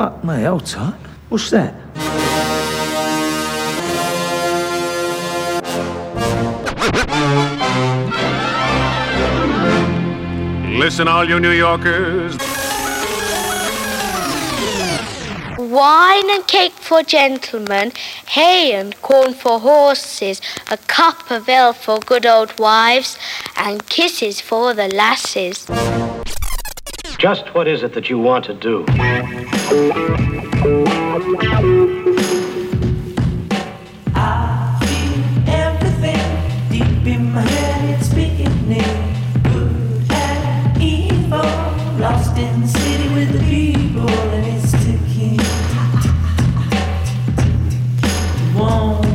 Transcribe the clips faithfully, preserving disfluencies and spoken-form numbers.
Fuck my old son. What's that? Listen, all you New Yorkers. Wine and cake for gentlemen, hay and corn for horses, a cup of ale for good old wives, and kisses for the lasses. Just what is it that you want to do? I feel everything deep in my head, it's beginning. Good and evil, lost in the city with the people, and it's ticking. Won't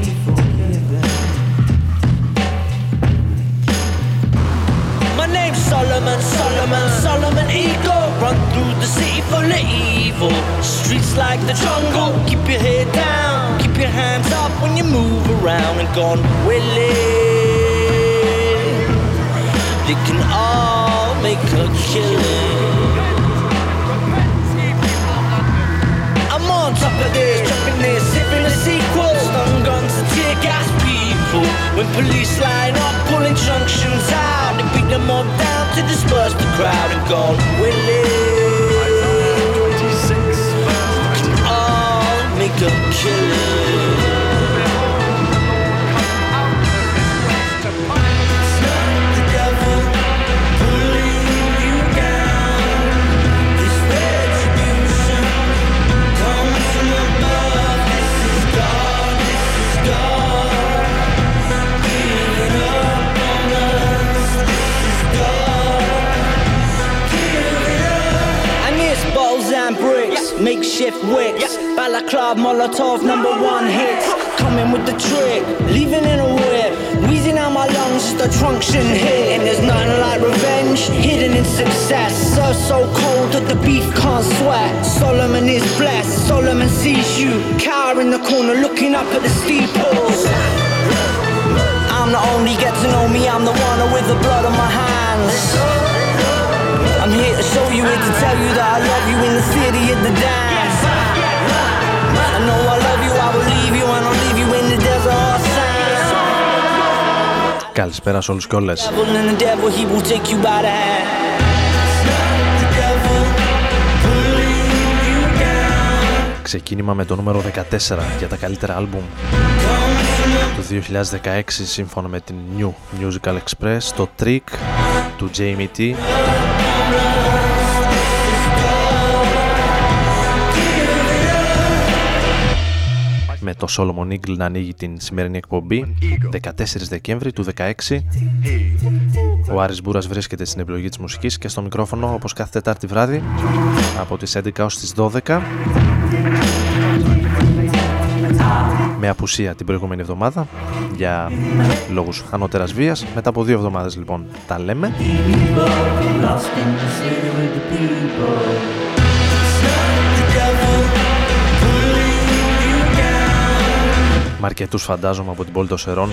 be forgiven. My name's Solomon, Solomon, Solomon Eagle. Run through the city full of evil. Streets like the jungle. Keep your head down. Keep your hands up when you move around. And gone willing. They can all make a killing. I'm on top of this, dropping this, sipping a sequel. Stun guns and tear gas people. When police line up, pulling junctions out, they beat them all down to disperse the crowd. And gone willing. They can all make a killing. Makeshift wicks, yeah. Balaclava, Molotov, number one hits. Coming with the trick, leaving in a whip. Wheezing out my lungs, just a truncheon hit. And there's nothing like revenge, hidden in success. Serve so cold that the beef can't sweat. Solomon is blessed, Solomon sees you. Cower in the corner, looking up at the steeples. I'm the only get to know me, I'm the one with the blood on my hands. I'm here to show you it, to tell you that I love you in the city of the dance. I know I love you, I will leave you, and I'll leave you in the desert sand. Καλησπέρα σε όλους και όλες. Ξεκίνημα με το νούμερο δεκατέσσερα για τα καλύτερα άλμπουμ του δύο χιλιάδες δεκαέξι, σύμφωνα με την New Musical Express, το Trick του Jamie T. Με το Solomon Eagle να ανοίγει την σημερινή εκπομπή, δεκατέσσερις Δεκέμβρη του δύο χιλιάδες δεκαέξι. Ο Άρης Μπούρας βρίσκεται στην επιλογή της μουσικής και στο μικρόφωνο όπως κάθε Τετάρτη βράδυ από τις έντεκα έως τις δώδεκα, με απουσία την προηγούμενη εβδομάδα για λόγους ανώτερας βίας. Μετά από δύο εβδομάδες λοιπόν τα λέμε. Μ' αρκετούς φαντάζομαι από την πόλη των Σερών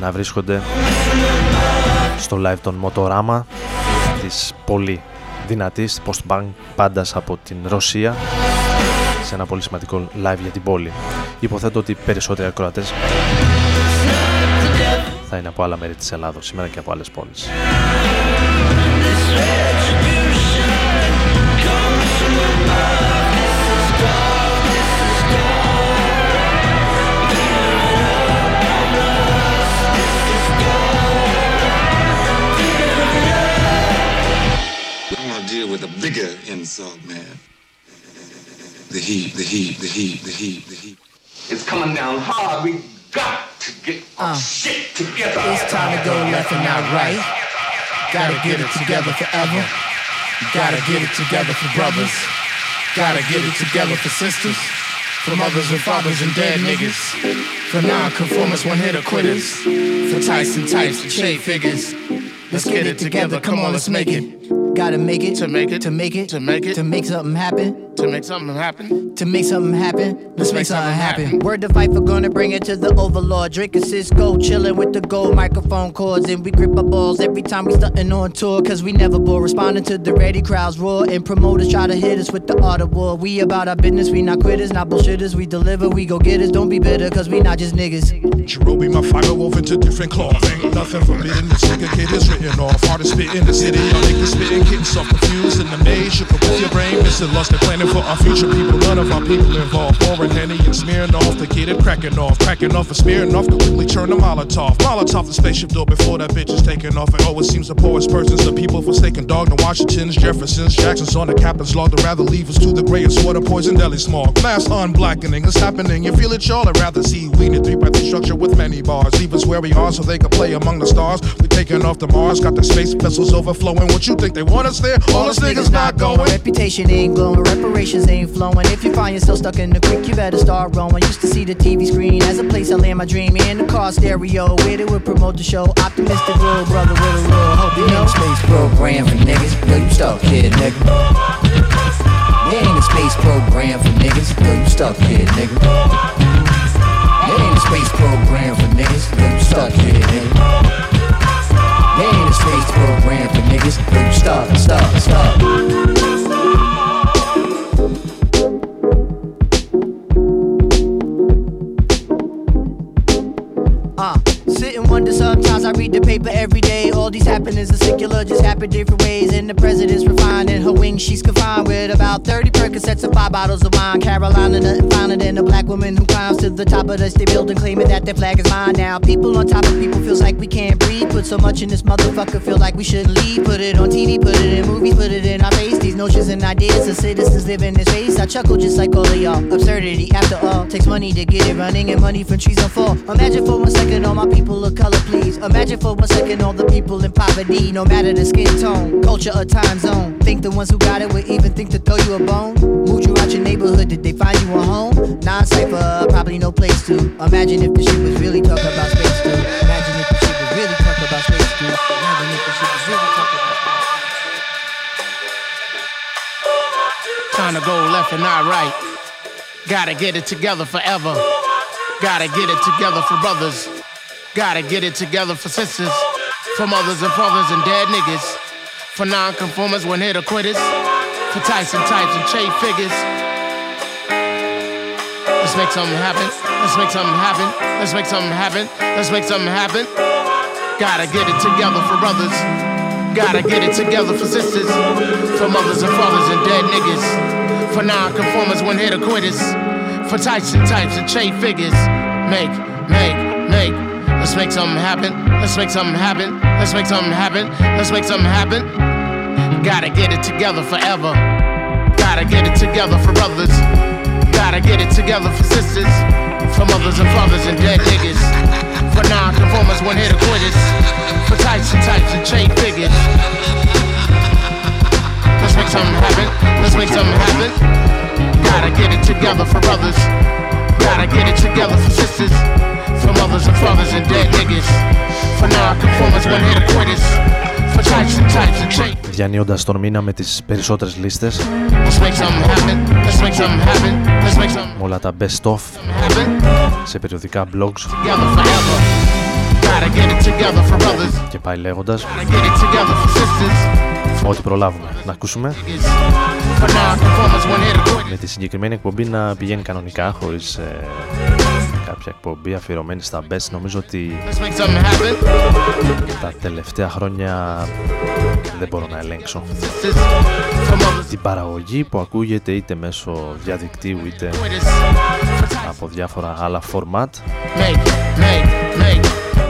να βρίσκονται στο live των Motorama, της πολύ δυνατής post-punk πάντας από την Ρωσία, σε ένα πολύ σημαντικό live για την πόλη. Υποθέτω ότι περισσότεροι ακροατές θα είναι από άλλα μέρη της Ελλάδος σήμερα και από άλλες πόλεις. The heat, the heat, the heat, the heat, the heat. It's coming down hard. We got to get uh, shit together. It's time to go left and not right. Gotta get it together forever. Gotta get it together for brothers. Gotta get it together for sisters. For mothers and fathers and dead niggas. For non-conformists, one-hitter quitters. For Tyson types and shade figures. Let's get it together. Come on, let's make it. Gotta make it to make it to make it to make it to make something happen. To make something happen. To make something happen. Let's, Let's make something happen. happen. Word to fight, we're gonna bring it to the overlord. Drake and Cisco, chillin' with the gold microphone cords. And we grip our balls every time we stuntin' on tour. Cause we never bore. Responding to the ready crowds roar. And promoters try to hit us with the art of war. We about our business, we not quitters, not bullshitters. We deliver, we go getters. Don't be bitter, cause we not just niggas. Cherubi, my fire wove into different cloth. Ain't nothing forbidden, the segregated is written off. Artists spit in the city, y'all make the spittin', getting so confused in the maze. You can your brain, missing lost and planning. For our future people, none of our people involved. Pouring Henny and smearing off the kid and cracking off. Cracking off and smearing off, quickly turn a Molotov. Molotov the spaceship door before that bitch is taking off. It always seems the poorest persons, the people forsaken. Dog the Washingtons, Jeffersons, Jacksons on the captain's log. They'd rather leave us to the grayest water, poison, deli smog. Glass unblackening, it's happening. You feel it, y'all. I'd rather see we in a three by three structure with many bars. Leave us where we are so they can play among the stars. We're taking off the Mars, got the space vessels overflowing. What you think they want us there? All us niggas not going. Reputation ain't glowing. Reparations ain't flowing. If you find yourself stuck in the creek, you better start rowing. Used to see the T V screen as a place I land my dream in the car stereo. Where they would promote the show. Optimistic real brother with a real hope. You know, space program for niggas. No, you stuck here, nigga. There ain't a space program for niggas. No, you stuck here, nigga. There ain't a space program for niggas. No, you stuck here, nigga. There ain't a space program for niggas. No, you stuck, stuck, stuck. Sometimes I read the paper every day. All these happenings are secular, just happen different ways. And the president's refined in her wings, she's confined with about thirty Percocets and five bottles of wine. Carolina, nothing finer than a black woman who climbs to the top of the state building, claiming that their flag is mine. Now people on top of people feels like we can't breathe. Put so much in this motherfucker, feel like we shouldn't leave. Put it on T V, put it in movies, put it in our face. These notions and ideas of citizens live in this space. I chuckle just like all of y'all. Absurdity, after all, takes money to get it running, and money from trees don't fall. Imagine for one second all my people of color. Please imagine for one second all the people in poverty, no matter the skin tone, culture or time zone. Think the ones who got it would even think to throw you a bone? Moved you out your neighborhood, did they find you a home? Non-cypher, probably no place to. Imagine if the shit was really talking about space, dude. Imagine if the shit was really talking about space, dude. Imagine if the shit was really talking about space. Time to go left and not right. Gotta get it together forever. Gotta get it together for brothers. Gotta get it together for sisters, for mothers and fathers and dead niggas, for non-conformers when hit or quitters, for Tyson types and Che figures. Let's make something happen. Let's make something happen. Let's make something happen. Let's make something happen. Gotta get it together for brothers. Gotta get it together for sisters, for mothers and fathers and dead niggas, for non-conformers when hit or quitters, for Tyson types and Che figures. Make, make, make. Let's make something happen. Let's make something happen. Let's make something happen. Let's make something happen. Gotta get it together forever. Gotta get it together for brothers. Gotta get it together for sisters. For mothers and fathers and dead niggas. For non-conformers, one hit quitters. For types and types and chain figures. Let's make something happen. Let's make something happen. Gotta get it together for brothers. Gotta get it together for sisters. For mothers and fathers and dead niggas. For non-conformers, one hit quitters. For types and types and shapes. Διανύοντας τον μήνα με τις περισσότερες λίστες. Με όλα τα best of σε περιοδικά blogs. Και πάει λέγοντας. Ό,τι προλάβουμε να ακούσουμε. Με τη συγκεκριμένη εκπομπή να πηγαίνει κανονικά χωρίς ε, κάποια εκπομπή αφιερωμένη στα best. Νομίζω ότι τα τελευταία χρόνια δεν μπορώ να ελέγξω την παραγωγή που ακούγεται είτε μέσω διαδικτύου είτε από διάφορα άλλα format.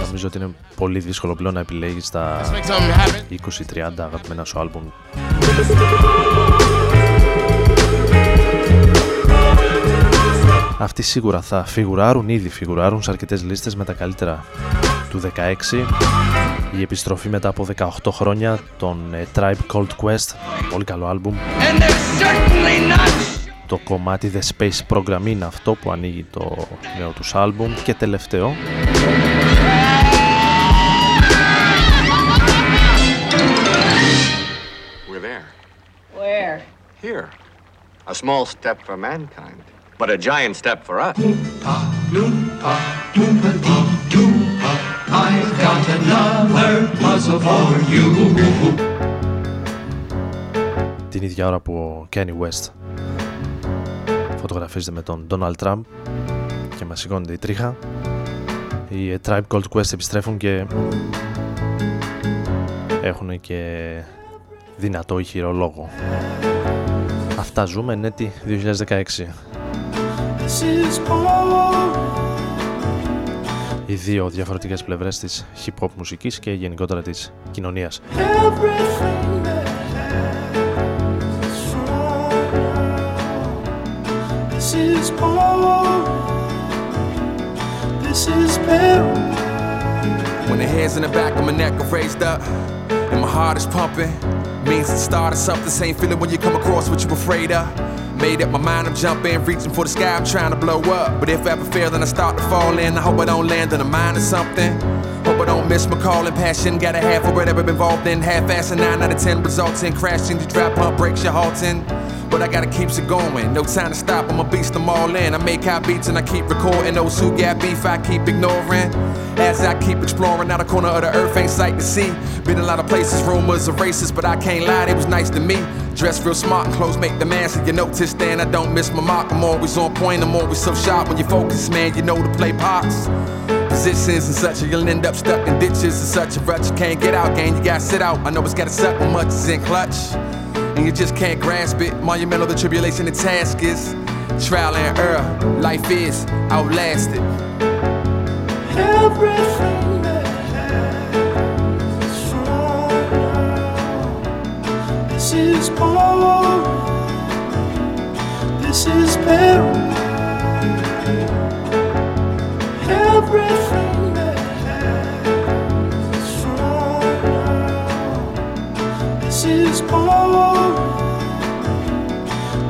Νομίζω ότι είναι πολύ δύσκολο πλέον να επιλέγεις τα είκοσι τριάντα αγαπημένα σου άλμπουμ. Αυτοί σίγουρα θα φιγουράρουν, ήδη φιγουράρουν σε αρκετές λίστες με τα καλύτερα του δεκαέξι. Η επιστροφή μετά από δεκαοκτώ χρόνια των A Tribe Called Quest, πολύ καλό άλμπουμ. Το κομμάτι The Space Program είναι αυτό που ανοίγει το νέο τους άλμπουμ. Και τελευταίο, We're there. Where? Here. A small step for mankind, but a giant step for us. Loom-pa, loom-pa, loom-pa-dee, doom-pa. I've got another puzzle for you. Την ίδια ώρα που ο Kenny West φωτογραφίζεται με τον Donald Trump και μας σηκώνεται η τρίχα, οι A Tribe Called Quest επιστρέφουν και έχουν και δυνατό ηχηρό λόγο. Αυτά ζούμε εν έτη δύο χιλιάδες δεκαέξι. Οι δύο διαφορετικές πλευρές της hip-hop μουσικής και γενικότερα της κοινωνίας. When the hair's in the back of my neck are raised up and my heart is pumping, means the start of something. Same feeling when you come across what you're afraid of. Made up my mind, I'm jumping, reaching for the sky, I'm trying to blow up. But if I ever fail, then I start to fall in. I hope I don't land in a mine or something. Hope I don't miss my call and passion. Gotta have for whatever involved in. Half-assed and nine out of ten results in crashing. The dry pump breaks your heart in. But I gotta keep it going, no time to stop, I'm a beast, I'm all in. I make high beats and I keep recording, those who got beef I keep ignoring. As I keep exploring, out the corner of the earth ain't sight to see. Been a lot of places, rumors of racists, but I can't lie, they was nice to me. Dressed real smart, clothes make the man, so you notice then I don't miss my mark. I'm always on point, I'm always so sharp. When you focus, man, you know to play parts. Positions and such, you'll end up stuck in ditches and such. A rut you can't get out, gang, you gotta sit out. I know it's gotta suck when much is in clutch. And you just can't grasp it. Monumental the tribulation the task is. Trial and error, life is outlasted. Everything that happens wrong. This is born. This is buried. Everything that happens wrong. This is born.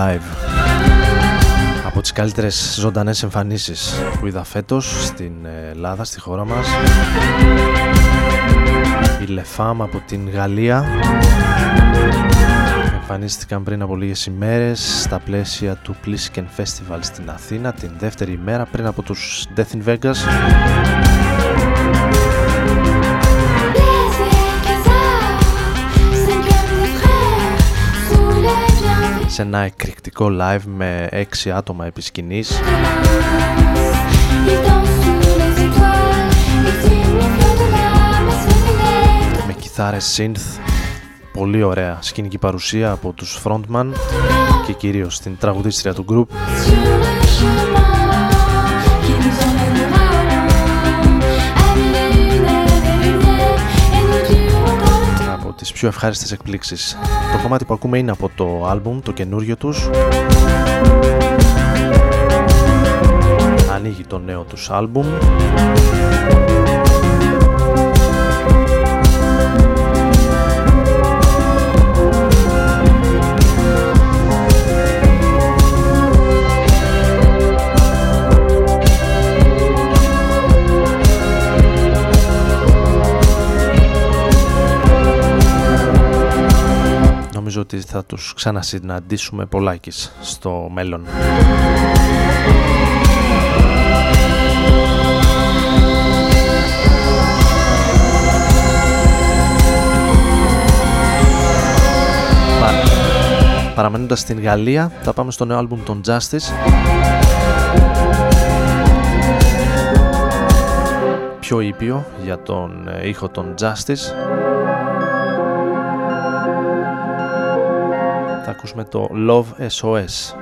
Alive. Από τις καλύτερες ζωντανές εμφανίσεις που είδα φέτος στην Ελλάδα, στη χώρα μας. Η Λεφάμ από την Γαλλία εμφανίστηκαν πριν από λίγες ημέρες στα πλαίσια του Plisken Festival στην Αθήνα, την δεύτερη ημέρα πριν από τους Death in Vegas. Σε ένα εκρηκτικό live με έξι άτομα επί σκηνής. Με κιθάρες synth, πολύ ωραία σκηνική παρουσία από τους frontman και κυρίως την τραγουδίστρια του group. Τις πιο ευχάριστες εκπλήξεις. Το κομμάτι που ακούμε είναι από το άλμπουμ, το καινούριο τους. Ανοίγει το νέο τους άλμπουμ. Νομίζω ότι θα τους ξανασυναντήσουμε πολλάκις στο μέλλον. Παραμένοντας στην Γαλλία, θα πάμε στο νέο άλμπουμ των Justice. Πιο ήπιο για τον ήχο των Justice. Θα ακούσουμε το Love ες ο ες.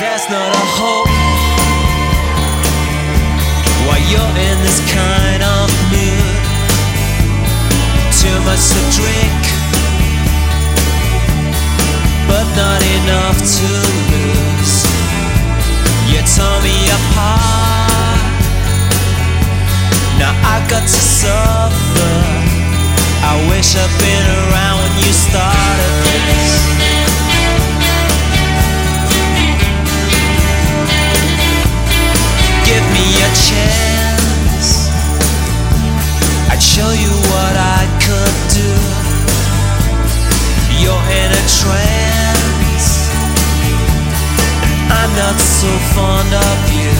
That's not a hope. Why you're in this kind of mood? Too much to drink, but not enough to lose. You tore me apart. Now I got to suffer. I wish I'd been around when you started this. Give me a chance, I'd show you what I could do. You're in a trance, I'm not so fond of you.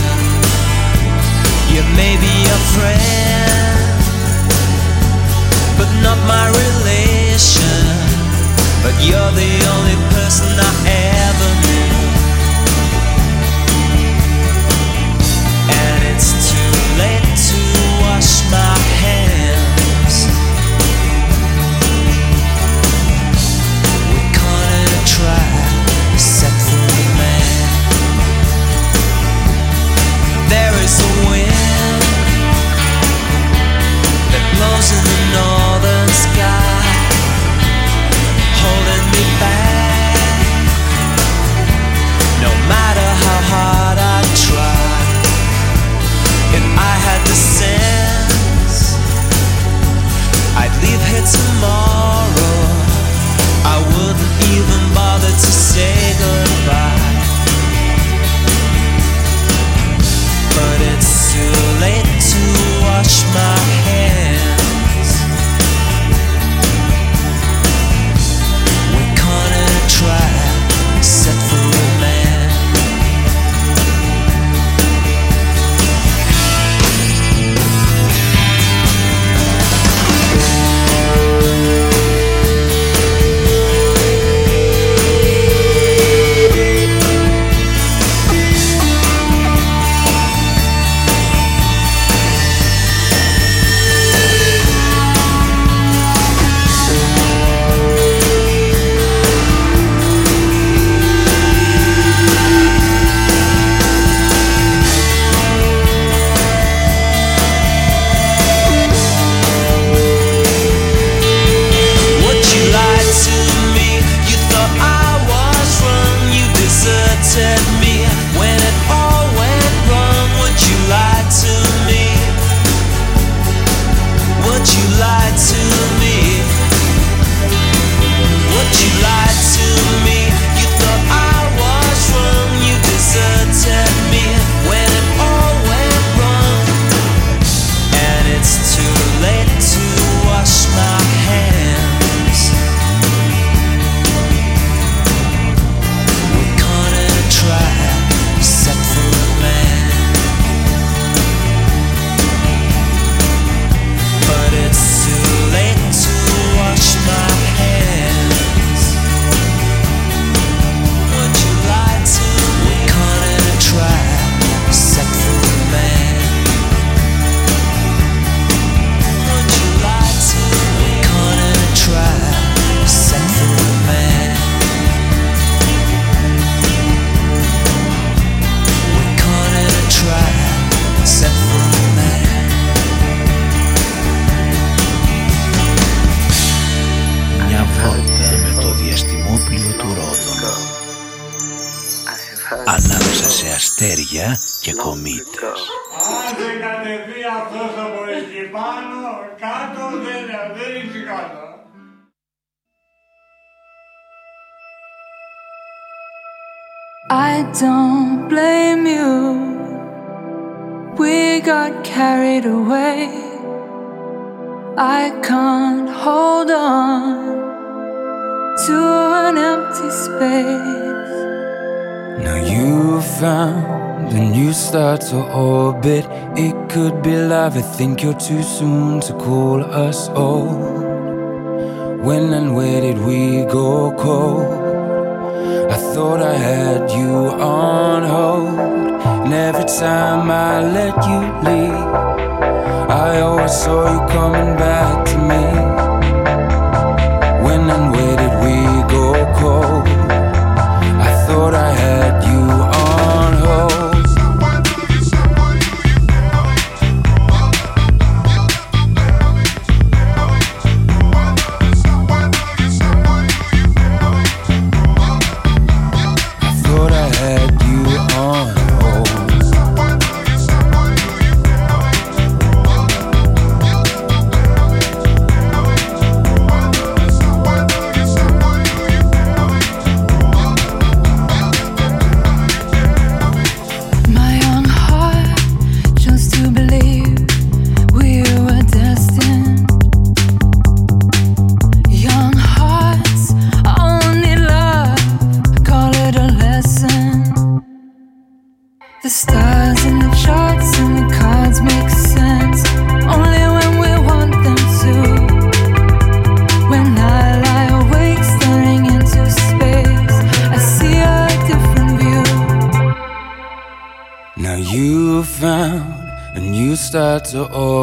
You may be a friend, but not my relation. But you're the only person I ever knew. It's too late to wash my hands. We're caught in a trap, set for the man. There is a wind that blows in the northern sky, holding me back. No matter how hard I try, I had the sense I'd leave here tomorrow. I wouldn't even bother to say goodbye. But it's too late to wash my hands. We're caught in a trap set for a man. I don't blame you. We got carried away. I can't hold on to an empty space. Now you've found a new star to orbit. It could be love. I think you're too soon to call us old. When and where did we go cold? I thought I had you on hold. And every time I let you leave, I always saw you coming back to me. When and where did we go cold? I thought I had you on hold. found and you start to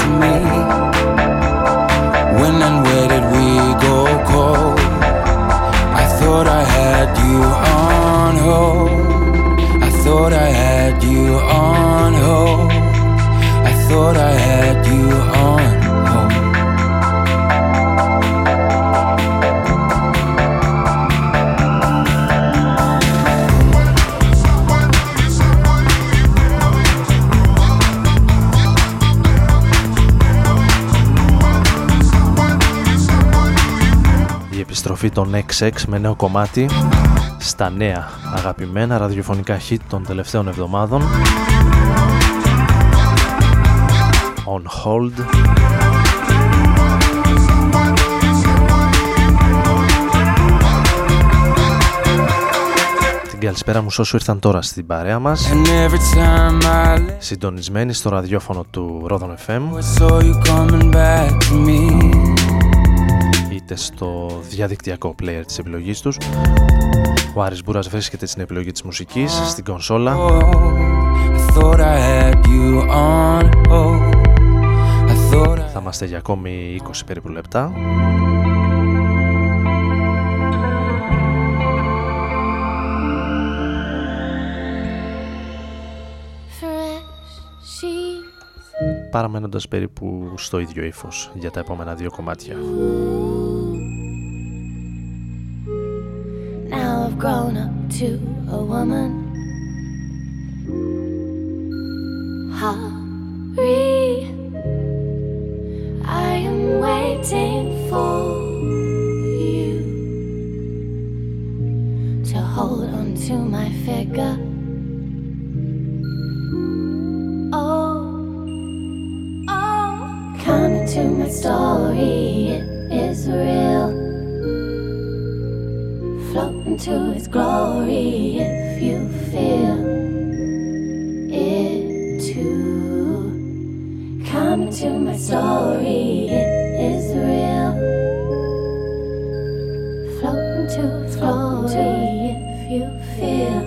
to me. When and where did we go cold? I thought I had you on hold. I thought I had you on hold. I thought I had you on hold. Επιστροφή των εξ εξ με νέο κομμάτι στα νέα αγαπημένα ραδιοφωνικά hit των τελευταίων εβδομάδων. On Hold. Την καλησπέρα μου σ' όσους ήρθαν τώρα στην παρέα μας, συντονισμένοι στο ραδιόφωνο του Rodon εφ εμ, στο διαδικτυακό player της επιλογής τους. Ο Άρης Μπούρας βρίσκεται στην επιλογή της μουσικής, στην κονσόλα. Θα είμαστε για ακόμη είκοσι περίπου λεπτά. Παραμένοντας περίπου στο ίδιο ύφος για τα επόμενα δύο κομμάτια. Now I've grown up to a woman. Hurry, I am waiting for you to hold on to my figure. Oh, come to my story, it is real. Float into its glory if you feel it too. Come to my story, it is real. Float into its glory if you feel.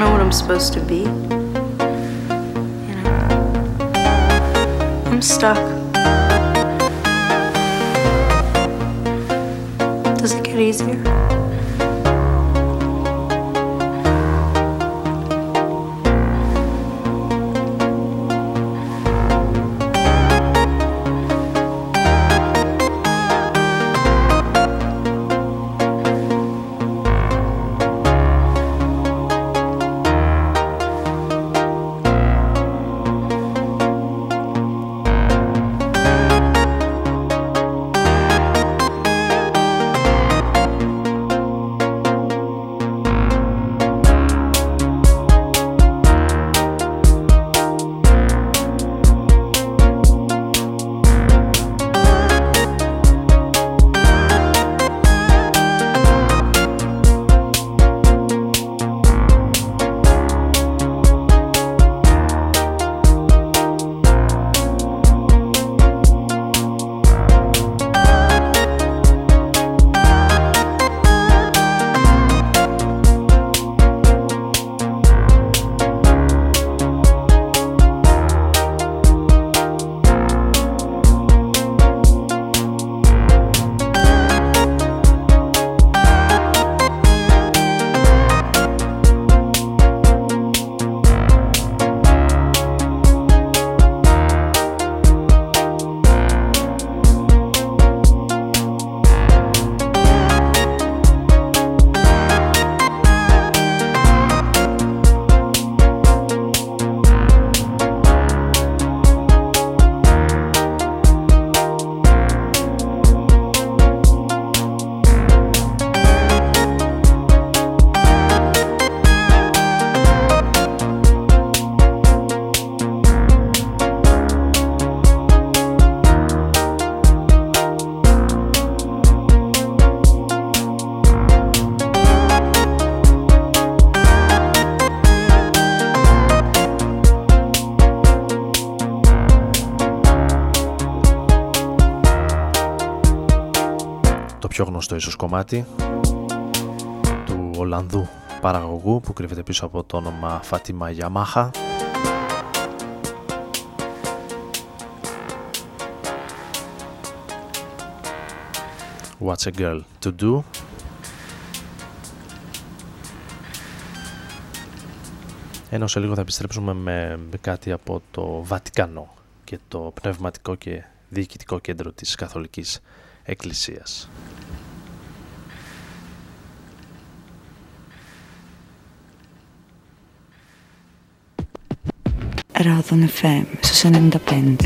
don't know what I'm supposed to be. You know, I'm stuck. Does it get easier? Στο ίσως κομμάτι του Ολλανδού παραγωγού που κρύβεται πίσω από το όνομα Φάτιμα Γιαμάχα. What's a girl to do? Ενώ σε λίγο θα επιστρέψουμε με κάτι από το Βατικανό και το πνευματικό και διοικητικό κέντρο της Καθολικής Εκκλησίας. Rodon εφ εμ ενενήντα πέντε.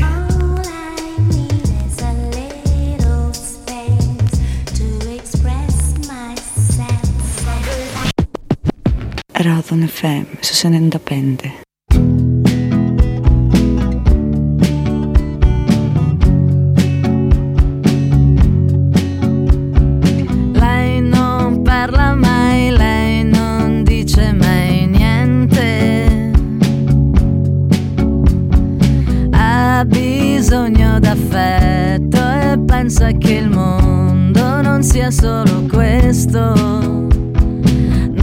Rodon εφ εμ ενενήντα πέντε. Solo questo,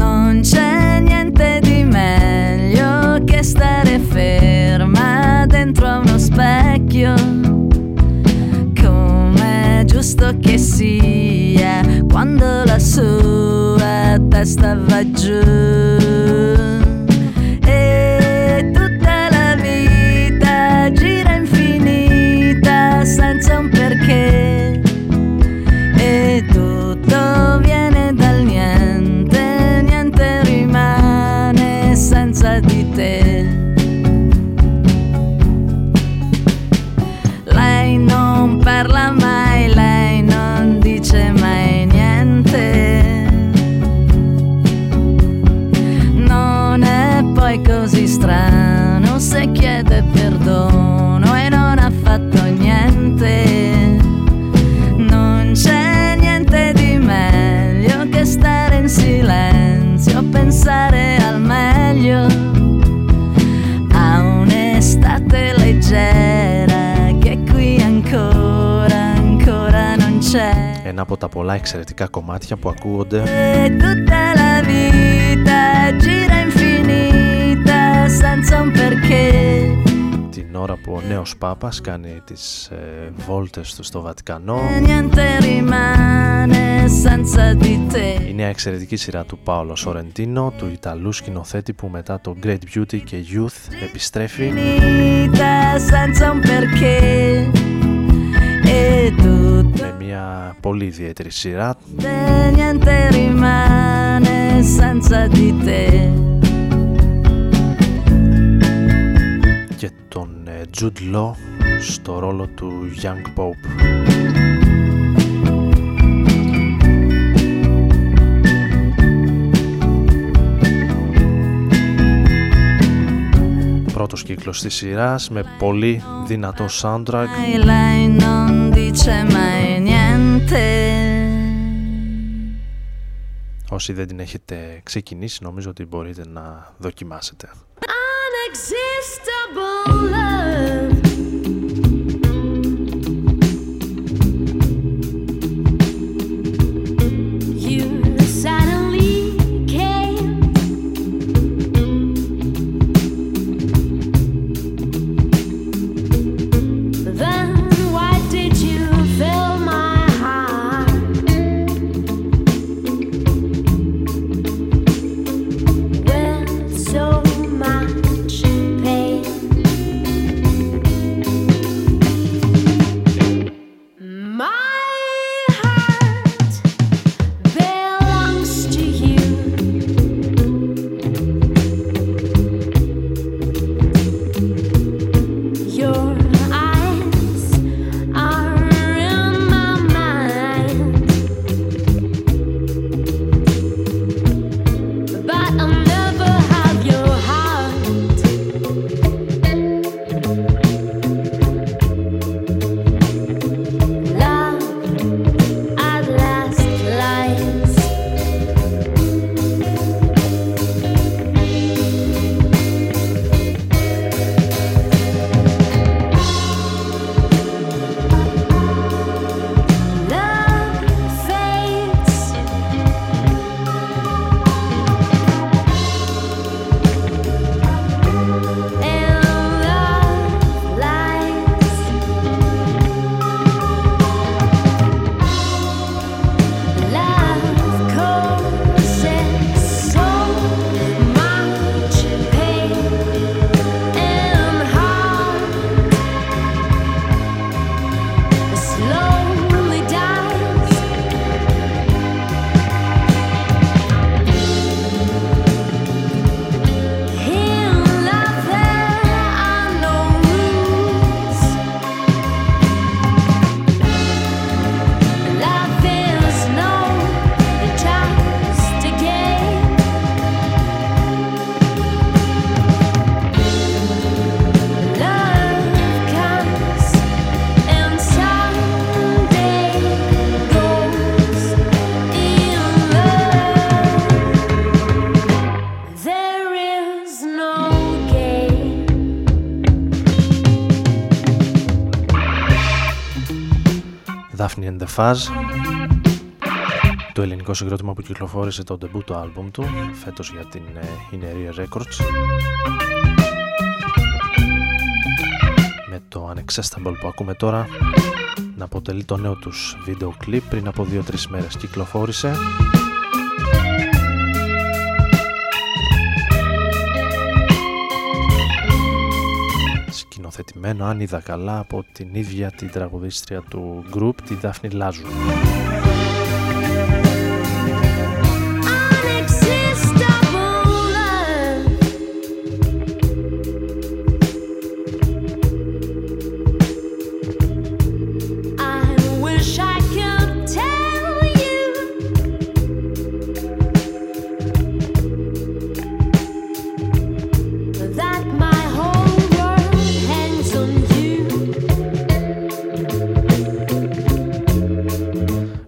non c'è niente di meglio che stare ferma dentro a uno specchio, com'è giusto che sia quando la sua testa va giù. Ένα από τα πολλά εξαιρετικά κομμάτια που ακούγονται. Την ώρα που ο νέος Πάπας κάνει τις ε, βόλτες του στο Βατικανό. Η νέα εξαιρετική σειρά του Πάολο Σορεντίνο, του Ιταλού σκηνοθέτη που μετά το Great Beauty και Youth επιστρέφει. Με μια πολύ ιδιαίτερη σειρά. Και τον Τζουντ Λο στο ρόλο του Young Pope. Πρώτος κύκλος της σειράς με πολύ δυνατό soundtrack. Όσοι δεν την έχετε ξεκινήσει, νομίζω ότι μπορείτε να δοκιμάσετε. Unexistable love. Daphne and the Fuzz, το ελληνικό συγκρότημα που κυκλοφόρησε το debut το άλμπουμ του φέτος για την In Aria Records με το Unexcestable που ακούμε τώρα να αποτελεί το νέο τους βίντεο κλιπ. Πριν από δύο τρεις μέρες κυκλοφόρησε. Σκηνοθετημένο, αν είδα καλά, από την ίδια την τραγουδίστρια του group, τη Δάφνη Λάζου.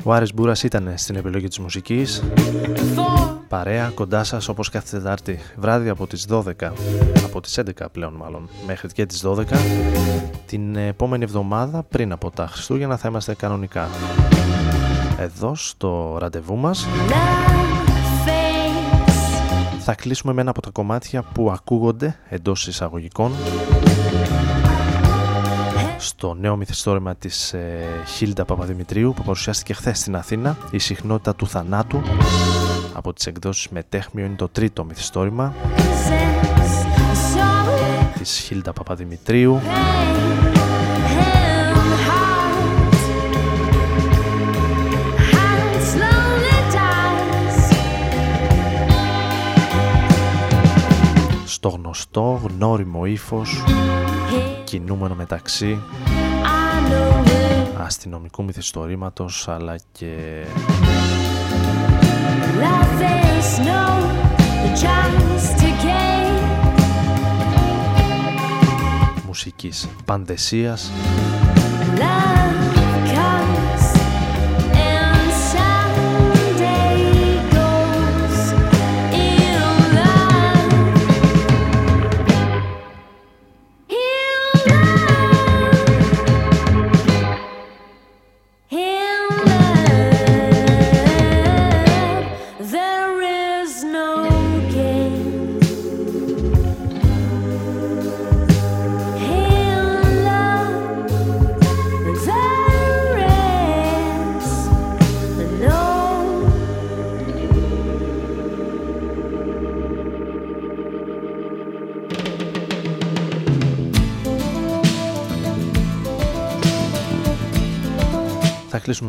Ο Άρης Μπούρας ήταν στην επιλογή της μουσικής. Παρέα κοντά σας όπως κάθε Τετάρτη βράδυ από τις δώδεκα, από τις έντεκα πλέον μάλλον, μέχρι και τις δώδεκα. Την επόμενη εβδομάδα πριν από τα Χριστούγεννα θα είμαστε κανονικά εδώ στο ραντεβού μας. Θα κλείσουμε με ένα από τα κομμάτια που ακούγονται εντός εισαγωγικών στο νέο μυθιστόρημα της ε, Χίλντα Παπαδημητρίου που παρουσιάστηκε χθες στην Αθήνα, η συχνότητα του θανάτου. Από τις εκδόσεις Μεταίχμιο είναι το τρίτο μυθιστόρημα της Χίλντα Παπαδημητρίου. Στο γνωστό γνώριμο ύφος, κινούμενο μεταξύ αστυνομικού μυθιστορήματος αλλά και μουσικής πανδεσίας,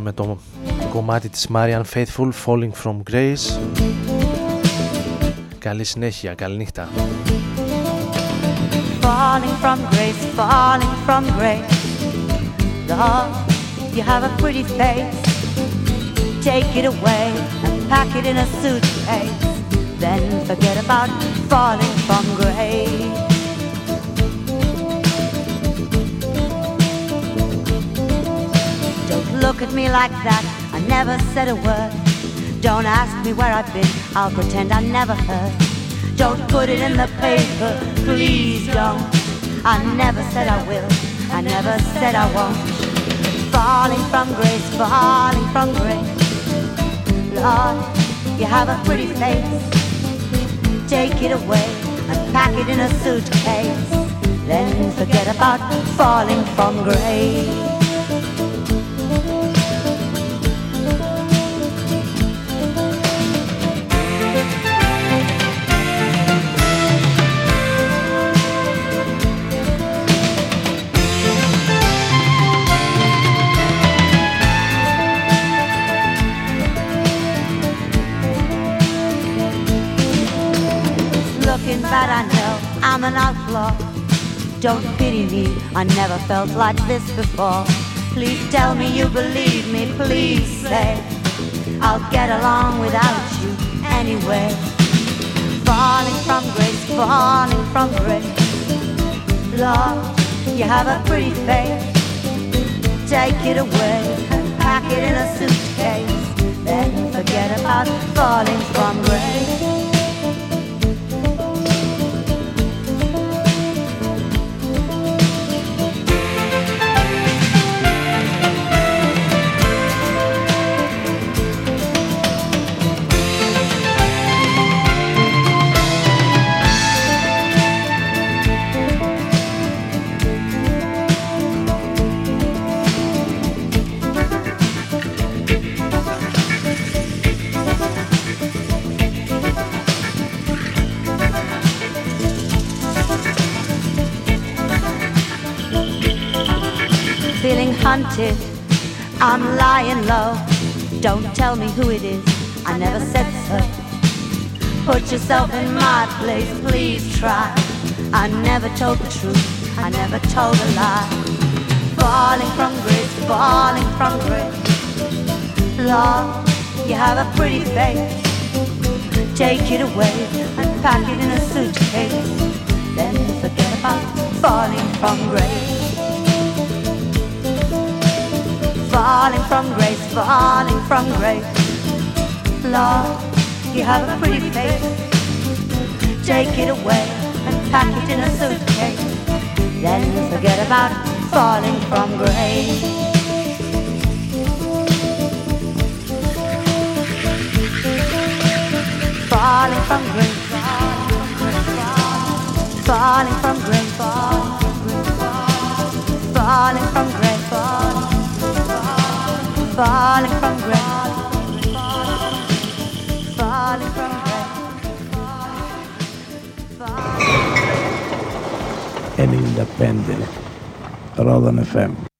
με το κομμάτι της Marian Faithful, Falling From Grace. Καλή συνέχεια, καλή νύχτα. Falling from grace, falling from grace. Love, you have a pretty face. Take it away and pack it in a suitcase. Then forget about falling from grace. Look at me like that, I never said a word. Don't ask me where I've been, I'll pretend I never heard. Don't put it in the paper, please don't. I never said I will, I never said I won't. Falling from grace, falling from grace. Lord, you have a pretty face. Take it away and pack it in a suitcase. Then forget about falling from grace. But I know I'm an outlaw. Don't pity me, I never felt like this before. Please tell me you believe me, please say I'll get along without you anyway. Falling from grace, falling from grace. Lord, you have a pretty face. Take it away and pack it in a suitcase. Then forget about falling from grace. Hunted, I'm lying low. Don't tell me who it is, I never said so. Put yourself in my place, please try. I never told the truth, I never told a lie. Falling from grace, falling from grace. Lord, you have a pretty face. Take it away and pack it in a suitcase. Then forget about falling from grace. Falling from grace, falling from grace. Lord, you have a pretty face. Take it away and pack it in a suitcase. Then forget about falling from grace. Falling from grace. falling from grace, falling from grace, falling from grace, falling from grace, falling from grace, ενενήντα πέντε Rodon εφ εμ.